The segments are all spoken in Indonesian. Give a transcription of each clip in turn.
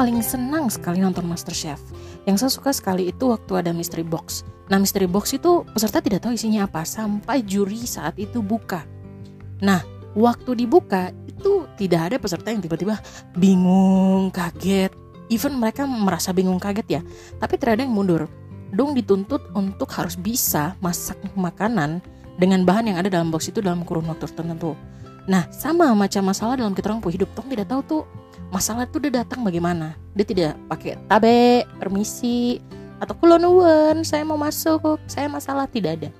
paling senang sekali nonton Masterchef. Yang saya suka sekali itu waktu ada mystery box. Nah, mystery box itu peserta tidak tahu isinya apa sampai juri saat itu buka. Nah, waktu dibuka itu tidak ada peserta yang tiba-tiba bingung, kaget. Even mereka merasa bingung, kaget ya. Tapi tidak ada yang mundur. Dong dituntut untuk harus bisa masak makanan dengan bahan yang ada dalam box itu dalam kurun waktu tertentu. Nah, sama macam masalah dalam kita orang hidup, tong tidak tahu tuh masalah itu udah datang bagaimana. Dia tidak pakai tabe, permisi, atau kulonuen, saya mau masuk, saya masalah, tidak ada.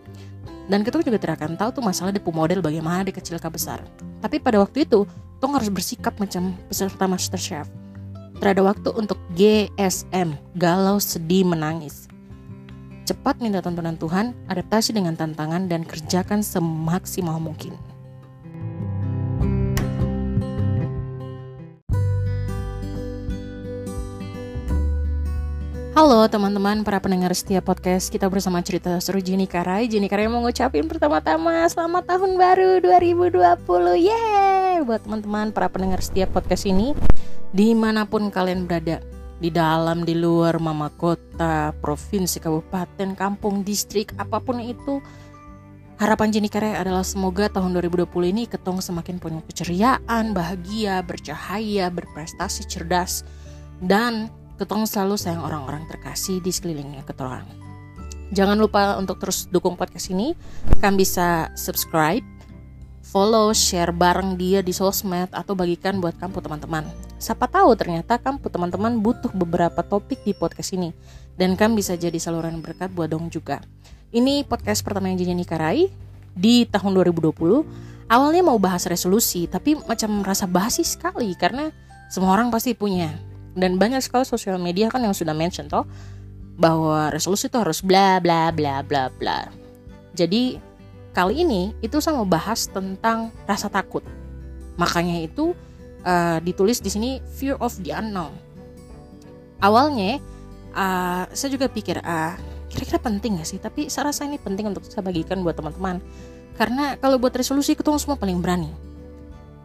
Dan kita juga tidak akan tahu tuh masalah di pemodel bagaimana, di kecil ke besar. Tapi pada waktu itu, tong harus bersikap macam peserta MasterChef. Terada waktu untuk GSM, galau, sedih, menangis. Cepat minta tontonan Tuhan, adaptasi dengan tantangan, dan kerjakan semaksimal mungkin. Halo teman-teman para pendengar setia podcast, kita bersama cerita seru Jeni Karay. Jeni Karay mau ngucapin pertama-tama selamat tahun baru 2020. Yeay! Buat teman-teman para pendengar setia podcast ini, dimanapun kalian berada, di dalam, di luar, mama kota, provinsi, kabupaten, kampung, distrik, apapun itu. Harapan Jeni Karay adalah semoga tahun 2020 ini ketong semakin punya keceriaan, bahagia, bercahaya, berprestasi, cerdas. Dan ketong selalu sayang orang-orang terkasih di sekelilingnya ketong. Jangan lupa untuk terus dukung podcast ini. Kalian bisa subscribe, follow, share bareng dia di sosmed, atau bagikan buat kampus teman-teman. Siapa tahu ternyata kampus teman-teman butuh beberapa topik di podcast ini, dan kan bisa jadi saluran berkat buat dong juga. Ini podcast pertama yang Jeni Karay di tahun 2020. Awalnya mau bahas resolusi, tapi macam rasa basi sekali karena semua orang pasti punya. Dan banyak sekali sosial media kan yang sudah mention toh bahwa resolusi itu harus bla bla bla bla bla. Jadi kali ini itu saya mau bahas tentang rasa takut. Makanya itu ditulis di sini fear of the unknown. Awalnya saya juga pikir kira-kira penting gak sih? Tapi saya rasa ini penting untuk saya bagikan buat teman-teman. Karena kalau buat resolusi ketong semua paling berani.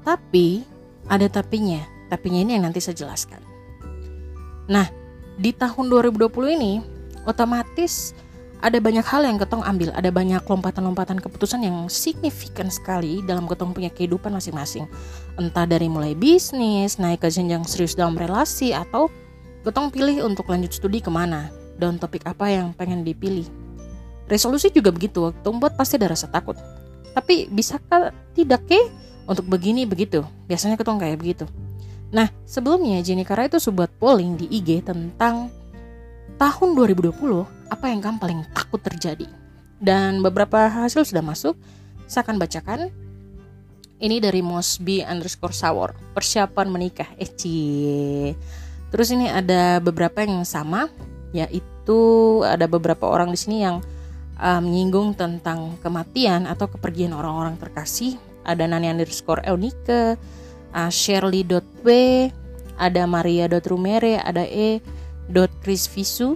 Tapi ada tapinya. Tapinya ini yang nanti saya jelaskan. Nah, di tahun 2020 ini otomatis ada banyak hal yang ketong ambil, ada banyak lompatan-lompatan keputusan yang signifikan sekali dalam ketong punya kehidupan masing-masing. Entah dari mulai bisnis, naik ke jenjang serius dalam relasi, atau ketong pilih untuk lanjut studi kemana, dan topik apa yang pengen dipilih. Resolusi juga begitu, ketong buat pasti ada rasa takut. Tapi bisakah tidak untuk begini begitu? Biasanya ketong kayak begitu. Nah, sebelumnya Jeni Karay itu sebuat polling di IG tentang tahun 2020, apa yang kamu paling takut terjadi? Dan beberapa hasil sudah masuk. Saya akan bacakan. Ini dari mosby_sour. Persiapan menikah. Terus ini ada beberapa yang sama, yaitu ada beberapa orang di sini yang menyinggung tentang kematian atau kepergian orang-orang terkasih. Ada nani_eunike, shirley.w, ada maria.rumere, ada e.chrisvisu.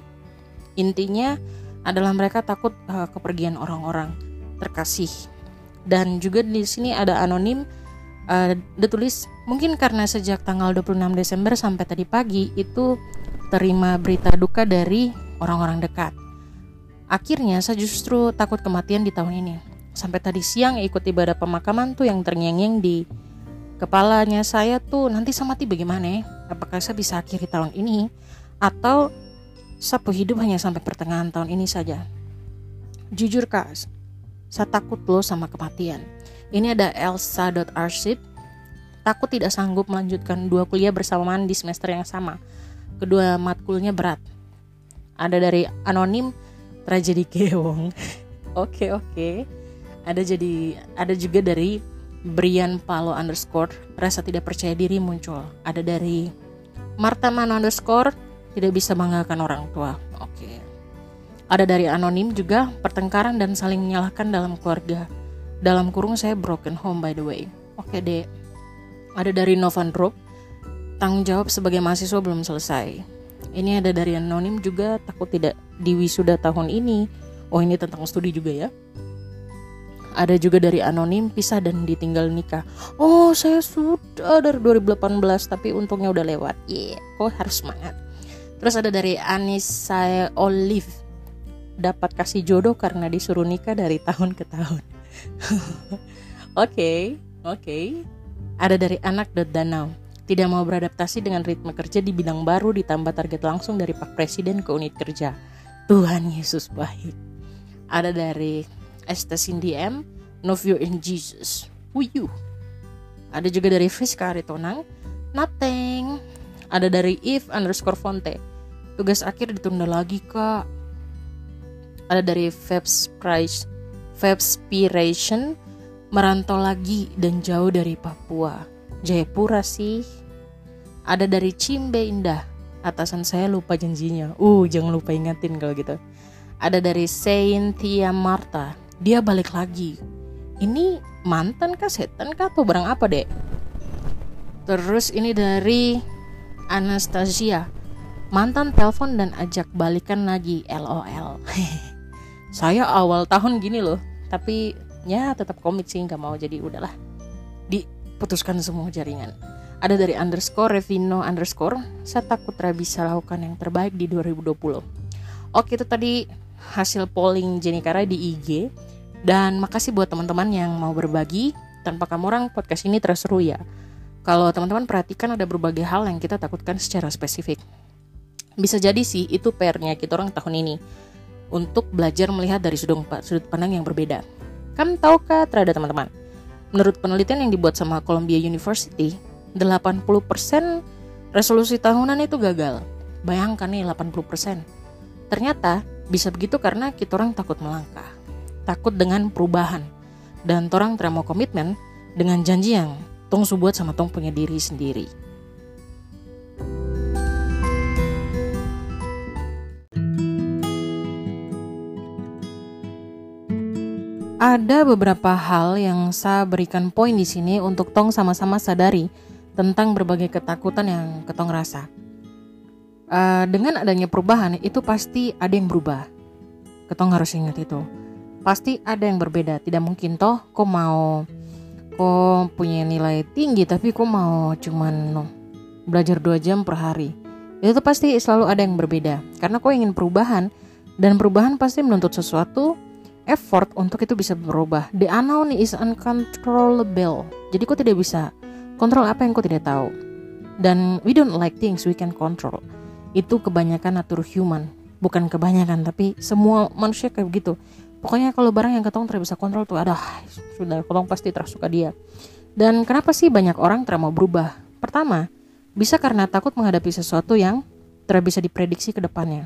Intinya adalah mereka takut kepergian orang-orang terkasih. Dan juga di sini ada anonim, dia tulis, mungkin karena sejak tanggal 26 Desember sampai tadi pagi itu terima berita duka dari orang-orang dekat. Akhirnya saya justru takut kematian di tahun ini. Sampai tadi siang ikut ibadah pemakaman tuh yang terngiang-ngiang di kepalanya saya tuh, nanti saya mati bagaimana ya? Apakah saya bisa akhiri tahun ini? Atau sapu hidup hanya sampai pertengahan tahun ini saja. Jujur kak, saya takut loh sama kematian. Ini ada elsa.arsip. Takut tidak sanggup melanjutkan dua kuliah bersamaan di semester yang sama. Kedua matkulnya berat. Ada dari anonim tragedi keong. Oke. Ada juga dari Brian Palo _ rasa tidak percaya diri muncul. Ada dari Marta Mano _ tidak bisa banggakan orang tua. Oke. Ada dari anonim juga, pertengkaran dan saling menyalahkan dalam keluarga. Dalam kurung saya broken home by the way. Oke deh. Ada dari Novandrop, tanggung jawab sebagai mahasiswa belum selesai. Ini ada dari anonim juga, takut tidak diwisuda tahun ini. Oh, ini tentang studi juga ya. Ada juga dari anonim, pisah dan ditinggal nikah. Oh, saya sudah dari 2018, tapi untungnya udah lewat. Iya, kok harus semangat. Terus ada dari Anissa Olive, dapat kasih jodoh karena disuruh nikah dari tahun ke tahun. Oke. Ada dari anak Danau, tidak mau beradaptasi dengan ritme kerja di bidang baru, ditambah target langsung dari Pak Presiden ke unit kerja. Tuhan Yesus baik. Ada dari Estes in DM, no fear in Jesus, who you? Ada juga dari Friska Aritonang, nothing. Ada dari If_Fonte, tugas akhir ditunda lagi kak. Ada dari Vebspiration, merantau lagi dan jauh dari Papua, Jayapura sih. Ada dari Cimbe Indah, atasan saya lupa janjinya. Jangan lupa ingatin kalau gitu. Ada dari Cynthia Marta, dia balik lagi. Ini mantan kah, setan kah, atau barang apa dek? Terus ini dari Anastasia, mantan telepon dan ajak balikan lagi, LOL. Saya awal tahun gini loh, tapi ya tetap komit sih, gak mau, jadi udahlah, diputuskan semua jaringan. Ada dari _Revino_, saya takut bisa lakukan yang terbaik di 2020. Oke, itu tadi hasil polling Jeni Karay di IG. Dan makasih buat teman-teman yang mau berbagi. Tanpa kamu orang podcast ini terus seru ya. Kalau teman-teman perhatikan, ada berbagai hal yang kita takutkan secara spesifik. Bisa jadi sih itu PR-nya kita orang tahun ini, untuk belajar melihat dari sudut pandang yang berbeda. Kan tahukah terhadap teman-teman, menurut penelitian yang dibuat sama Columbia University, 80% resolusi tahunan itu gagal. Bayangkan nih 80%. Ternyata bisa begitu karena kita orang takut melangkah, takut dengan perubahan, dan orang terlalu komitmen dengan janji yang tong subuat sama tong punya diri sendiri. Ada beberapa hal yang saya berikan poin di sini untuk tong sama-sama sadari tentang berbagai ketakutan yang ketong rasa. Dengan adanya perubahan itu pasti ada yang berubah. Ketong harus ingat itu. Pasti ada yang berbeda. Tidak mungkin toh kok punya nilai tinggi tapi kok mau cuman belajar 2 jam per hari. Itu tuh pasti selalu ada yang berbeda. Karena kok ingin perubahan, dan perubahan pasti menuntut sesuatu effort untuk itu bisa berubah. The unknown is uncontrollable. Jadi kok tidak bisa kontrol apa yang kok tidak tahu. Dan we don't like things we can control. Itu kebanyakan natur human. Bukan kebanyakan, tapi semua manusia kayak begitu. Pokoknya kalau barang yang ketong tidak bisa kontrol tuh ada, sudah ketong pasti tersuka dia. Dan kenapa sih banyak orang tidak mau berubah? Pertama, bisa karena takut menghadapi sesuatu yang tidak bisa diprediksi ke depannya.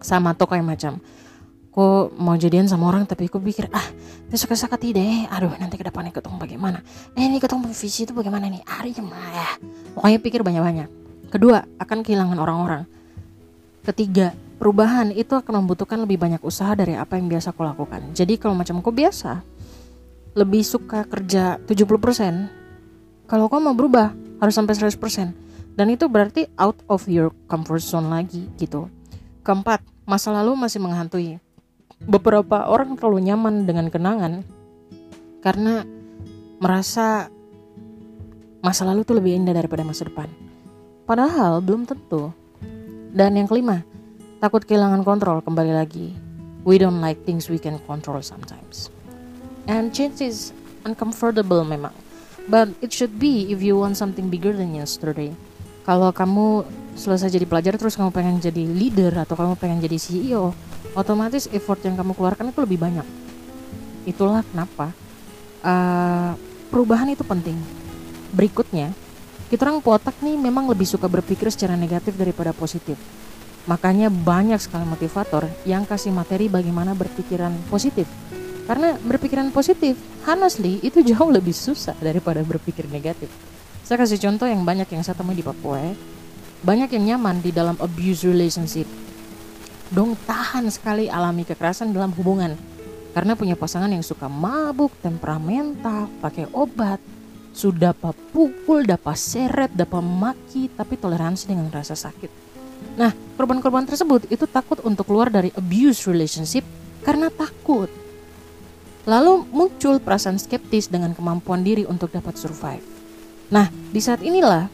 Sama toh kayak macam, kok mau jadian sama orang tapi kok pikir, besok sakit deh, aduh nanti ke depannya ketong bagaimana? Ini ketong visi itu bagaimana nih? Pokoknya pikir banyak-banyak. Kedua, akan kehilangan orang-orang. Ketiga, perubahan itu akan membutuhkan lebih banyak usaha dari apa yang biasa kau lakukan. Jadi kalau macam kau biasa lebih suka kerja 70%, kalau kau mau berubah harus sampai 100%. Dan itu berarti out of your comfort zone lagi gitu. Keempat, masa lalu masih menghantui. Beberapa orang terlalu nyaman dengan kenangan karena merasa masa lalu itu lebih indah daripada masa depan. Padahal belum tentu. Dan yang kelima, takut kehilangan kontrol, kembali lagi. We don't like things we can control sometimes. And change is uncomfortable memang. But it should be if you want something bigger than yesterday. Kalau kamu selesai jadi pelajar terus kamu pengen jadi leader atau kamu pengen jadi CEO, otomatis effort yang kamu keluarkan itu lebih banyak. Itulah kenapa perubahan itu penting. Berikutnya, kita orang potak nih memang lebih suka berpikir secara negatif daripada positif. Makanya banyak sekali motivator yang kasih materi bagaimana berpikiran positif. Karena berpikiran positif, honestly, itu jauh lebih susah daripada berpikir negatif. Saya kasih contoh yang banyak yang saya temui di Papua. Banyak yang nyaman di dalam abuse relationship. Dong tahan sekali alami kekerasan dalam hubungan. Karena punya pasangan yang suka mabuk, temperamental, pakai obat. Sudah papukul, dapat seret, dapat maki, tapi toleransi dengan rasa sakit. Nah, korban-korban tersebut itu takut untuk keluar dari abuse relationship karena takut. Lalu muncul perasaan skeptis dengan kemampuan diri untuk dapat survive. Nah, di saat inilah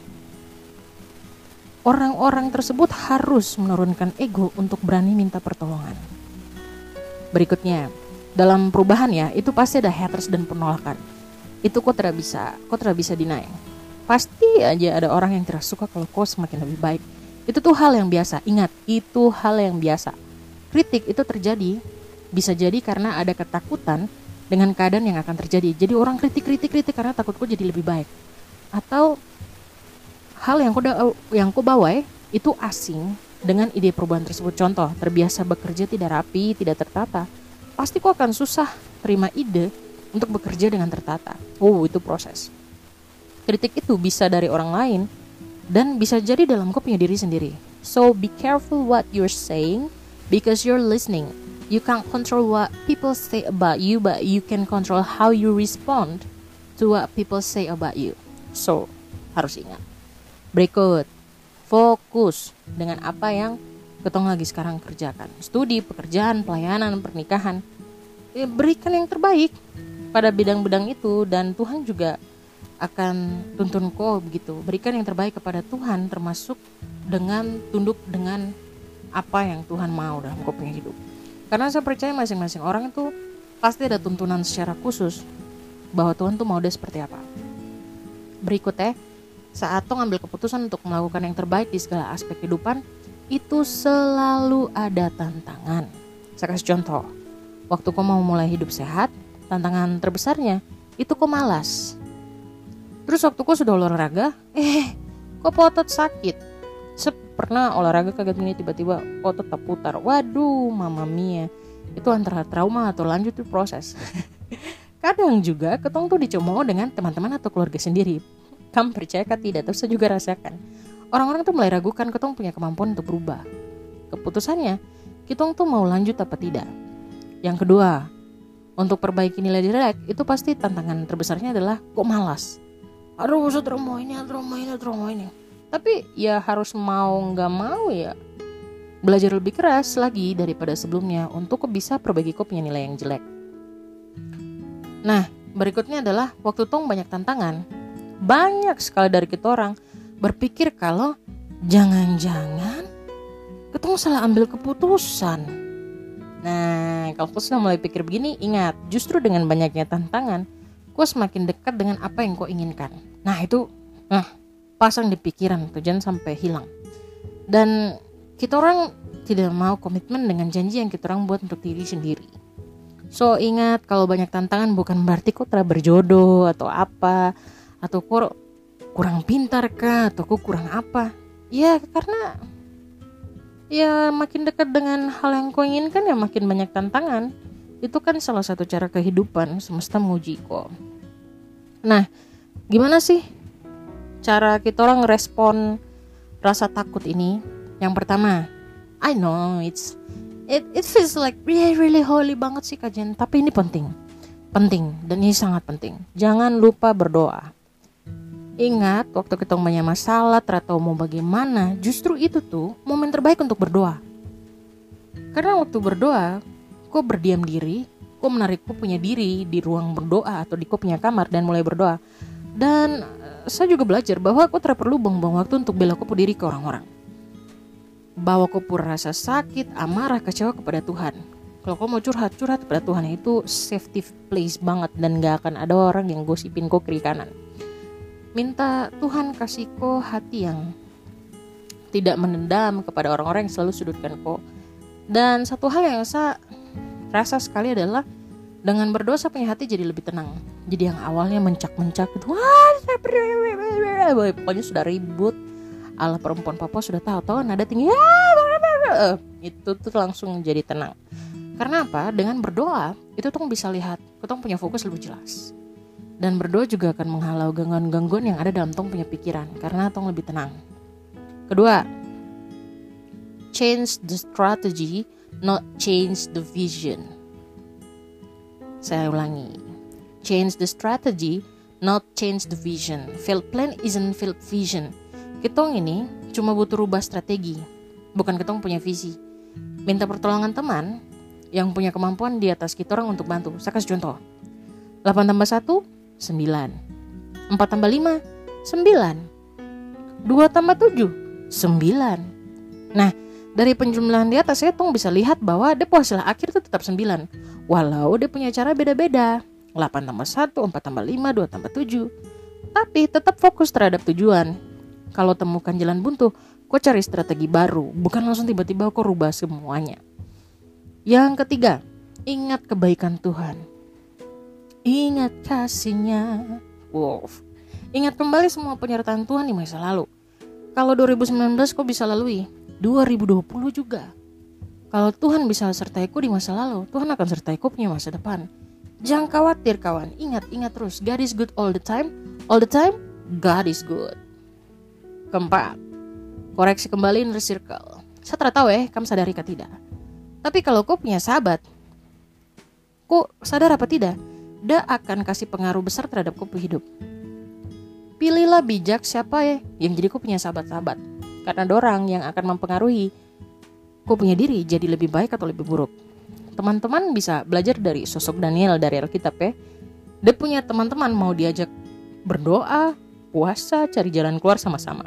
orang-orang tersebut harus menurunkan ego untuk berani minta pertolongan. Berikutnya, dalam perubahan ya, itu pasti ada haters dan penolakan. Itu kok tidak bisa deny. Pasti aja ada orang yang tidak suka kalau kau semakin lebih baik. Itu tuh hal yang biasa. Ingat, itu hal yang biasa. Kritik itu terjadi. Bisa jadi karena ada ketakutan dengan keadaan yang akan terjadi. Jadi orang kritik karena takut kok jadi lebih baik. Atau hal yang kau bawai itu asing dengan ide perubahan tersebut. Contoh, terbiasa bekerja tidak rapi, tidak tertata. Pasti kau akan susah terima ide untuk bekerja dengan tertata. Itu proses. Kritik itu bisa dari orang lain dan bisa jadi dalam kau punya diri sendiri. So be careful what you're saying because you're listening. You can't control what people say about you, but you can control how you respond to what people say about you. So, harus ingat. Berikut, fokus dengan apa yang ketong lagi sekarang kerjakan. Studi, pekerjaan, pelayanan, pernikahan. Berikan yang terbaik pada bidang-bidang itu, dan Tuhan juga akan tuntun kau begitu. Berikan yang terbaik kepada Tuhan, termasuk dengan tunduk dengan apa yang Tuhan mau dalam kau punya hidup. Karena saya percaya masing-masing orang itu pasti ada tuntunan secara khusus bahwa Tuhan tuh mau dia seperti apa. Berikutnya, saat tong ambil keputusan untuk melakukan yang terbaik di segala aspek kehidupan, itu selalu ada tantangan. Saya kasih contoh, waktu kau mau mulai hidup sehat, tantangan terbesarnya itu kau malas. Terus waktu kau sudah olahraga, kau otot sakit. Pernah olahraga kaget gini tiba-tiba otot terputar. Waduh, mamma mia. Itu antara trauma atau lanjut itu proses. Kadang juga ketong tuh dicemooh dengan teman-teman atau keluarga sendiri. Kamu percaya kah tidak? Tapi saya juga rasakan. Orang-orang tuh mulai ragukan ketong punya kemampuan untuk berubah. Keputusannya, ketong tuh mau lanjut apa tidak. Yang kedua, untuk perbaiki nilai diri itu pasti tantangan terbesarnya adalah kok malas. Aduh, usah trauma ini. Tapi ya harus mau gak mau ya belajar lebih keras lagi daripada sebelumnya untuk bisa perbaiki kau punya nilai yang jelek. Nah, berikutnya adalah waktu tong banyak tantangan. Banyak sekali dari kita orang berpikir kalau jangan-jangan ketong salah ambil keputusan. Nah, kalau kau sudah mulai pikir begini, ingat, justru dengan banyaknya tantangan kau semakin dekat dengan apa yang kau inginkan. Nah, itu pasang di pikiran, jangan sampai hilang. Dan kita orang tidak mau komitmen dengan janji yang kita orang buat untuk diri sendiri. So ingat, kalau banyak tantangan bukan berarti kau tidak berjodoh atau apa, atau kau kurang pintar kah, atau kau kurang apa. Ya karena ya makin dekat dengan hal yang kau inginkan ya makin banyak tantangan. Itu kan salah satu cara kehidupan semesta menguji kau. Nah, gimana sih cara kita orang ngerespon rasa takut ini? Yang pertama, I know it feels like really holy banget sih kajian, tapi ini penting dan ini sangat penting. Jangan lupa berdoa. Ingat, waktu kita banyak masalah, atau mau bagaimana, justru itu tuh momen terbaik untuk berdoa. Karena waktu berdoa, kau berdiam diri, kau menarik kau punya diri di ruang berdoa atau di kau punya kamar dan mulai berdoa. Dan saya juga belajar bahwa aku tidak perlu buang-buang waktu untuk bela kupu diri ke orang-orang. Bawa kupu rasa sakit, amarah, kecewa kepada Tuhan. Kalau kau mau curhat kepada Tuhan, itu safety place banget dan gak akan ada orang yang gosipin kau kiri kanan. Minta Tuhan kasih kau hati yang tidak mendendam kepada orang-orang yang selalu sudutkan kau. Dan satu hal yang saya rasa sekali adalah dengan berdoa saya punya hati jadi lebih tenang. Jadi yang awalnya mencak-mencak gitu, pokoknya sudah ribut ala perempuan Papua sudah tahu-tahu nada tinggi, itu tuh langsung jadi tenang. Karena apa? Dengan berdoa itu tuh bisa lihat, ketong punya fokus lebih jelas. Dan berdoa juga akan menghalau gangguan-gangguan yang ada dalam tong punya pikiran, karena tong lebih tenang. Kedua, change the strategy, not change the vision. Saya ulangi, change the strategy, not change the vision. Failed plan isn't failed vision. Ketong ini cuma butuh rubah strategi, bukan ketong punya visi. Minta pertolongan teman yang punya kemampuan di atas kita orang untuk bantu. Saya kasih contoh. 8 tambah 1, 9. 4 tambah 5, 9. 2 tambah 7, 9. Nah, dari penjumlahan di atas, saya tuh bisa lihat bahwa dia hasil akhir itu tetap 9. Walau dia punya cara beda-beda. 8 tambah 1, 4 tambah 5, 2 tambah 7. Tapi tetap fokus terhadap tujuan. Kalau temukan jalan buntu, kau cari strategi baru, bukan langsung tiba-tiba kau rubah semuanya. Yang ketiga, ingat kebaikan Tuhan. Ingat kasihnya. Wow. Ingat kembali semua penyertaan Tuhan di masa lalu. Kalau 2019 kau bisa lalui, 2020 juga. Kalau Tuhan bisa sertai kau di masa lalu, Tuhan akan sertai kau punya masa depan. Jangan khawatir kawan, ingat terus. God is good all the time, God is good. Keempat, koreksi kembali inner circle. Saya tidak tahu kamu sadari atau tidak. Tapi kalau kau punya sahabat, kau sadar apa tidak, dia akan kasih pengaruh besar terhadap kau hidup. Pilihlah bijak siapa yang jadi kau punya sahabat-sahabat. Karena dorang yang akan mempengaruhi kau punya diri jadi lebih baik atau lebih buruk. Teman-teman bisa belajar dari sosok Daniel dari Alkitab . Dia punya teman-teman mau diajak berdoa, puasa, cari jalan keluar sama-sama.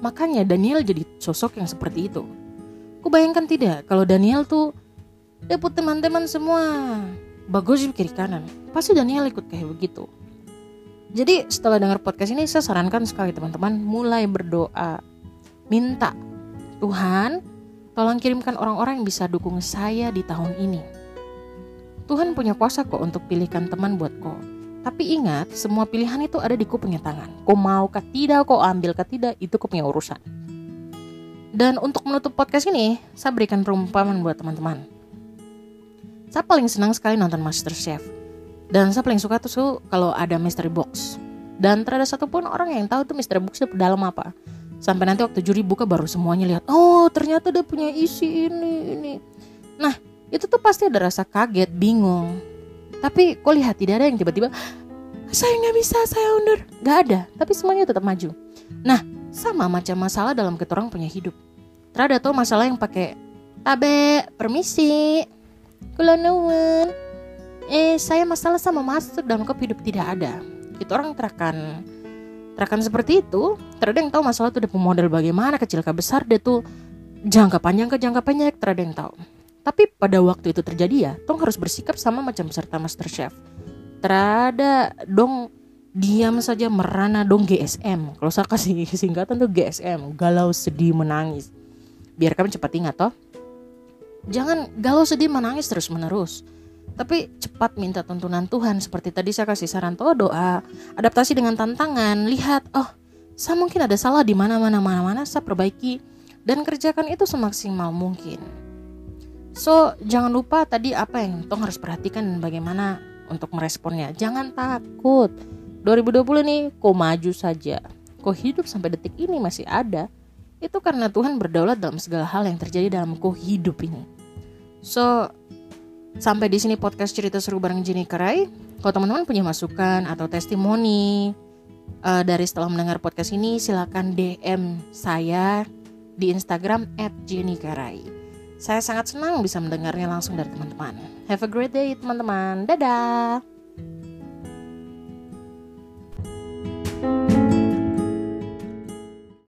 Makanya Daniel jadi sosok yang seperti itu. Ku bayangkan tidak kalau Daniel tuh dapet teman-teman semua bagus di kiri kanan. Pasti Daniel ikut kayak begitu. Jadi setelah dengar podcast ini, saya sarankan sekali teman-teman mulai berdoa. Minta, Tuhan tolong kirimkan orang-orang yang bisa dukung saya di tahun ini. Tuhan punya kuasa kok untuk pilihkan teman buat kau. Tapi ingat, semua pilihan itu ada di kau punya tangan. Kau mau kah tidak, kau ambil kah tidak, itu kau punya urusan. Dan untuk menutup podcast ini, saya berikan perumpamaan buat teman-teman. Saya paling senang sekali nonton Masterchef. Dan saya paling suka tuh kalau ada mystery box. Dan terada satupun orang yang tahu tuh mystery box itu dalam apa. Sampai nanti waktu juri buka baru semuanya lihat, oh ternyata dia punya isi ini. Nah, itu tuh pasti ada rasa kaget, bingung. Tapi kau lihat tidak ada yang tiba-tiba saya nggak bisa, saya undur. Nggak ada, tapi semuanya tetap maju. Nah, sama macam masalah dalam kita orang punya hidup. Terada tuh masalah yang pakai tabe, permisi, kula nuwun. Saya masalah sama masuk dalam kau hidup tidak ada. Kita orang terakan seperti itu. Terada yang tahu masalah itu udah pemodel bagaimana, kecil kah besar, dia tuh jangka panjang ke jangka pendek. Terada yang tahu. Tapi pada waktu itu terjadi tong harus bersikap sama macam peserta Masterchef. Terada dong diam saja merana dong GSM. Kalau saya kasih singkatan tuh GSM, galau, sedih, menangis. Biar kamu cepat ingat toh. Jangan galau, sedih, menangis terus-menerus. Tapi cepat minta tuntunan Tuhan. Seperti tadi saya kasih saran toh, doa, adaptasi dengan tantangan, lihat saya mungkin ada salah di mana-mana, saya perbaiki dan kerjakan itu semaksimal mungkin. So, jangan lupa tadi apa yang tong harus perhatikan dan bagaimana untuk meresponnya. Jangan takut. 2020 nih, kau maju saja. Kau hidup sampai detik ini masih ada. Itu karena Tuhan berdaulat dalam segala hal yang terjadi dalam kau hidup ini. So, sampai di sini podcast cerita seru bareng Jeni Karay. Kalau teman-teman punya masukan atau testimoni dari setelah mendengar podcast ini, silakan DM saya di Instagram @jenikaray. Saya sangat senang bisa mendengarnya langsung dari teman-teman. Have a great day, teman-teman. Dadah!